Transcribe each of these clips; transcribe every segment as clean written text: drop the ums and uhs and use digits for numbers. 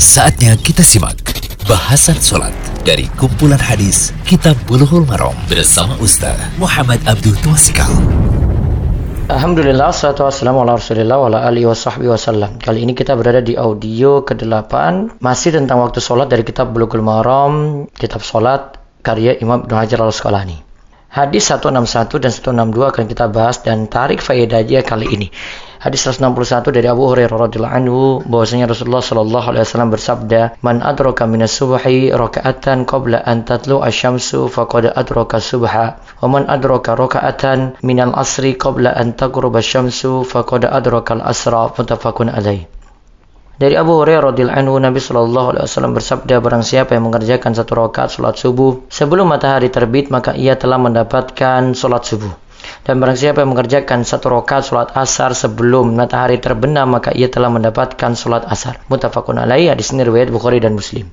Saatnya kita simak bahasan sholat dari kumpulan hadis Kitab Bulughul Maram bersama Ustaz Muhammad Abduh Tuasikal. Alhamdulillah, salatu wassalamu ala rasulillah wa ala alihi wa sahbihi wa sallam. Kali ini kita berada di audio ke-8, masih tentang waktu sholat dari Kitab Bulughul Maram, Kitab Sholat, karya Imam Ibnu Hajar Al-Asqalani. Hadis 161 dan 162 akan kita bahas dan tarik faedahnya kali ini. Hadis 161 dari Abu Hurairah radhiyallahu anhu bahwasanya Rasulullah sallallahu alaihi wasallam bersabda, "Man adraka minas subhi raka'atan qabla an tatlu asy-syamsu faqad adraka subha, wa man adraka raka'atan minal asri qabla an taghruba asy-syamsu faqad adraka al-asra." Muttafaqun alaih. Dari Abu Hurairah radhiyallahu anhu, Nabi sallallahu alaihi wasallam bersabda, "Barang siapa yang mengerjakan satu rakaat salat subuh sebelum matahari terbit, maka ia telah mendapatkan salat subuh. Dan barang siapa yang mengerjakan satu rakaat salat asar sebelum matahari terbenam, maka ia telah mendapatkan salat asar." Muttafaqun alaihi. Hadis ini riwayat Bukhari dan Muslim.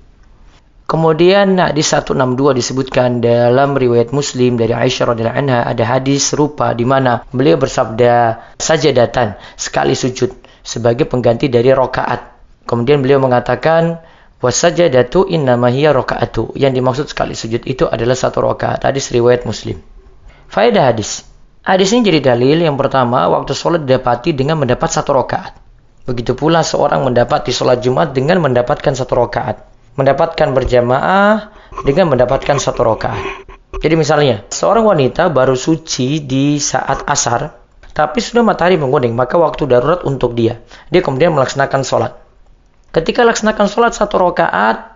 Kemudian hadis 162 disebutkan dalam riwayat Muslim dari Aisyah radhiyallahu anha, ada hadis serupa di mana beliau bersabda, "Sajadatan," sekali sujud sebagai pengganti dari rakaat. Kemudian beliau mengatakan, "Wasajadatu innama hiya rakaatu." Yang dimaksud sekali sujud itu adalah satu rakaat. Hadis riwayat Muslim. Faedah hadis. Hadis ini jadi dalil yang pertama, waktu sholat didapati dengan mendapat satu rakaat. Begitu pula seorang mendapati sholat Jumat dengan mendapatkan satu rakaat. Mendapatkan berjamaah dengan mendapatkan satu rakaat. Jadi misalnya, seorang wanita baru suci di saat asar, tapi sudah matahari mengguning, maka waktu darurat untuk dia. Dia kemudian melaksanakan sholat. Ketika laksanakan sholat satu rakaat,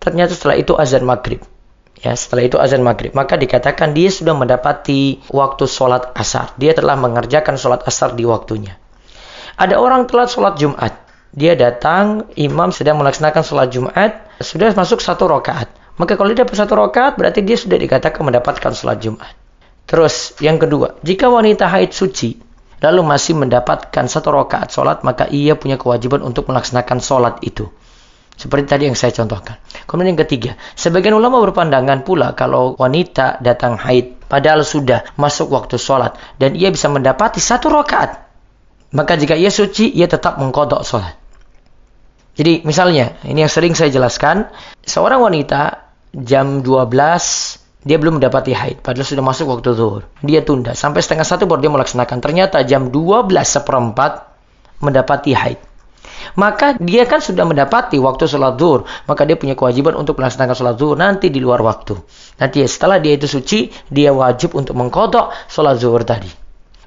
ternyata setelah itu azan maghrib. Maka dikatakan dia sudah mendapati waktu sholat asar. Dia telah mengerjakan sholat asar di waktunya. Ada orang telat sholat Jumat. Dia datang, imam sedang melaksanakan sholat Jumat, sudah masuk satu rakaat. Maka kalau dia dapat satu rakaat, berarti dia sudah dikatakan mendapatkan sholat Jumat. Terus, yang kedua, jika wanita haid suci, lalu masih mendapatkan satu rakaat sholat, maka ia punya kewajiban untuk melaksanakan sholat itu. Seperti tadi yang saya contohkan. Kemudian yang ketiga, sebagian ulama berpandangan pula kalau wanita datang haid, padahal sudah masuk waktu sholat, dan ia bisa mendapati satu rakaat, maka jika ia suci, ia tetap mengqadha sholat. Jadi misalnya, ini yang sering saya jelaskan, seorang wanita jam 12, dia belum mendapati haid, padahal sudah masuk waktu zuhur. Dia tunda, sampai 1:30 baru dia melaksanakan. Ternyata jam 12:15 mendapati haid. Maka dia kan sudah mendapati waktu sholat zuhur, maka dia punya kewajiban untuk melaksanakan sholat zuhur nanti di luar waktu. Nanti setelah dia itu suci, dia wajib untuk mengqadha sholat zuhur tadi.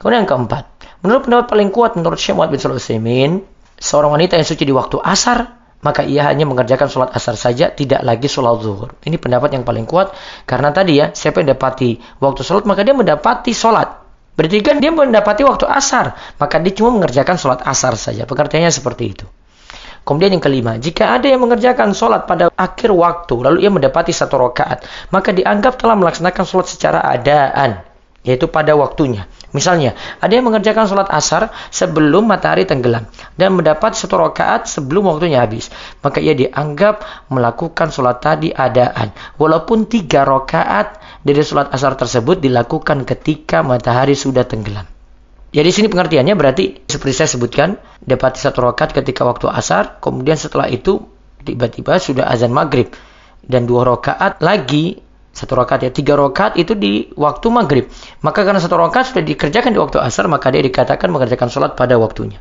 Kemudian yang keempat, menurut pendapat paling kuat menurut Syekh Muhammad bin Sulaiman, seorang wanita yang suci di waktu asar, maka ia hanya mengerjakan sholat asar saja, tidak lagi sholat zuhur. Ini pendapat yang paling kuat, karena tadi ya, siapa yang mendapati waktu sholat, maka dia mendapati sholat. Berarti kan dia mendapati waktu asar, maka dia cuma mengerjakan sholat asar saja. Pengertiannya seperti itu. Kemudian yang kelima, jika ada yang mengerjakan sholat pada akhir waktu, lalu ia mendapati satu rakaat, maka dianggap telah melaksanakan sholat secara adaan, yaitu pada waktunya. Misalnya, ada yang mengerjakan sholat asar sebelum matahari tenggelam, dan mendapat satu rakaat sebelum waktunya habis, maka ia dianggap melakukan sholat tadi adaan, walaupun 3 rakaat dari sholat asar tersebut dilakukan ketika matahari sudah tenggelam. Jadi sini pengertiannya berarti, seperti saya sebutkan, dapat satu rakaat ketika waktu asar, kemudian setelah itu tiba-tiba sudah azan maghrib, dan 2 rakaat lagi, 1 rakaat ya, 3 rakaat itu di waktu maghrib. Maka karena 1 rakaat sudah dikerjakan di waktu asar, maka dia dikatakan mengerjakan sholat pada waktunya.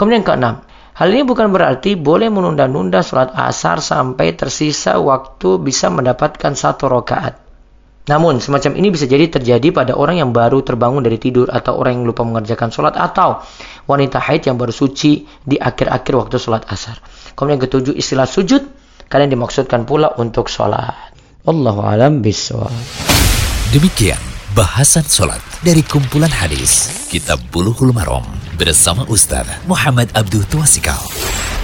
Kemudian yang keenam, hal ini bukan berarti boleh menunda-nunda sholat asar sampai tersisa waktu bisa mendapatkan 1 rakaat. Namun, semacam ini bisa jadi terjadi pada orang yang baru terbangun dari tidur, atau orang yang lupa mengerjakan sholat, atau wanita haid yang baru suci di akhir-akhir waktu sholat asar. Kemudian yang ketujuh, istilah sujud kadang dimaksudkan pula untuk sholat. Wallahu a'lam bishawab. Demikian bahasan sholat dari kumpulan hadis Kitab Bulughul Maram bersama Ustaz Muhammad Abduh Tuasikal.